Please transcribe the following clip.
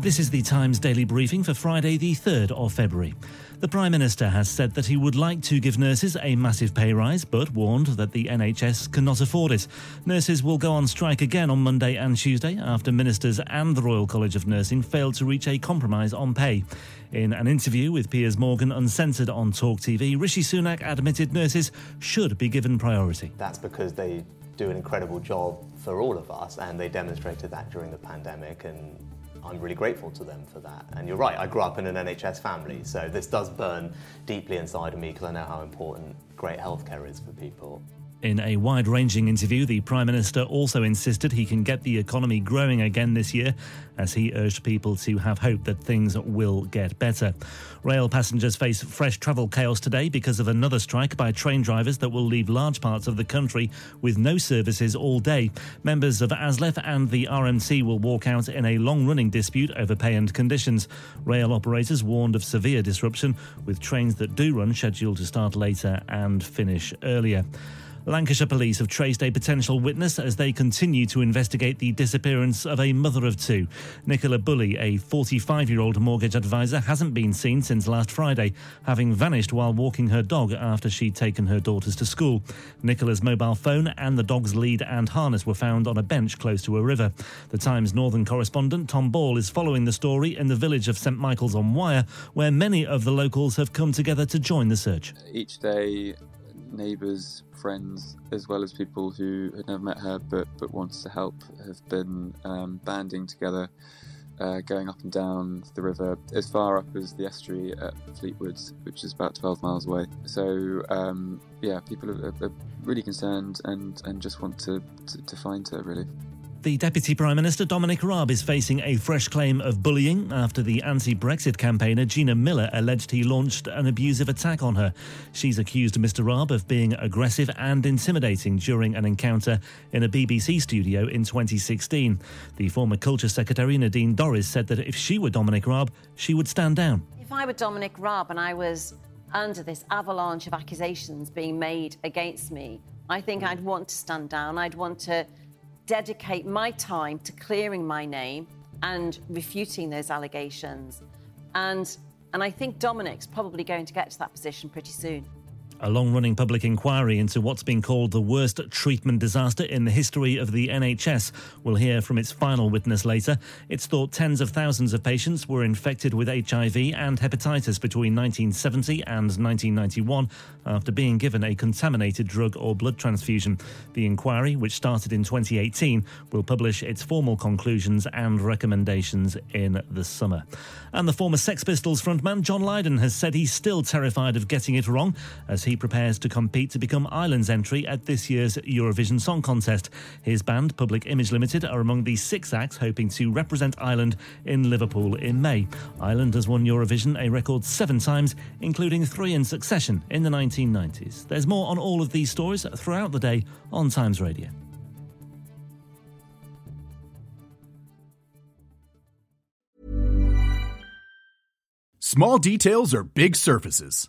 This is the Times Daily Briefing for Friday the 3rd of February. The Prime Minister has said that he would like to give nurses a massive pay rise, but warned that the NHS cannot afford it. Nurses will go on strike again on Monday and Tuesday after ministers and the Royal College of Nursing failed to reach a compromise on pay. In an interview with Piers Morgan Uncensored on Talk TV, Rishi Sunak admitted nurses should be given priority. That's because they do an incredible job for all of us, and they demonstrated that during the pandemic, and I'm really grateful to them for that. And you're right, I grew up in an NHS family, so this does burn deeply inside of me because I know how important great healthcare is for people. In a wide-ranging interview, the Prime Minister also insisted he can get the economy growing again this year, as he urged people to have hope that things will get better. Rail passengers face fresh travel chaos today because of another strike by train drivers that will leave large parts of the country with no services all day. Members of ASLEF and the RMC will walk out in a long-running dispute over pay and conditions. Rail operators warned of severe disruption, with trains that do run scheduled to start later and finish earlier. Lancashire police have traced a potential witness as they continue to investigate the disappearance of a mother of two. Nicola Bulley, a 45-year-old mortgage advisor, hasn't been seen since last Friday, having vanished while walking her dog after she'd taken her daughters to school. Nicola's mobile phone and the dog's lead and harness were found on a bench close to a river. The Times Northern correspondent Tom Ball is following the story in the village of St Michael's-on-Wyre, where many of the locals have come together to join the search. Each day, neighbours, friends, as well as people who had never met her but wanted to help, have been banding together, going up and down the river as far up as the estuary at Fleetwoods, which is about 12 miles away. So, people are really concerned and just want to find her, really. The Deputy Prime Minister, Dominic Raab, is facing a fresh claim of bullying after the anti-Brexit campaigner Gina Miller alleged he launched an abusive attack on her. She's accused Mr Raab of being aggressive and intimidating during an encounter in a BBC studio in 2016. The former Culture Secretary, Nadine Dorris, said that if she were Dominic Raab, she would stand down. If I were Dominic Raab and I was under this avalanche of accusations being made against me, I think I'd want to stand down. I'd want to dedicate my time to clearing my name and refuting those allegations. And I think Dominic's probably going to get to that position pretty soon. A long-running public inquiry into what's been called the worst treatment disaster in the history of the NHS will hear from its final witness later. It's thought tens of thousands of patients were infected with HIV and hepatitis between 1970 and 1991 after being given a contaminated drug or blood transfusion. The inquiry, which started in 2018, will publish its formal conclusions and recommendations in the summer. And the former Sex Pistols frontman John Lydon has said he's still terrified of getting it wrong as he prepares to compete to become Ireland's entry at this year's Eurovision Song Contest. His band, Public Image Limited, are among the six acts hoping to represent Ireland in Liverpool in May. Ireland has won Eurovision a record 7 times, including 3 in succession in the 1990s. There's more on all of these stories throughout the day on Times Radio. Small details are big surfaces.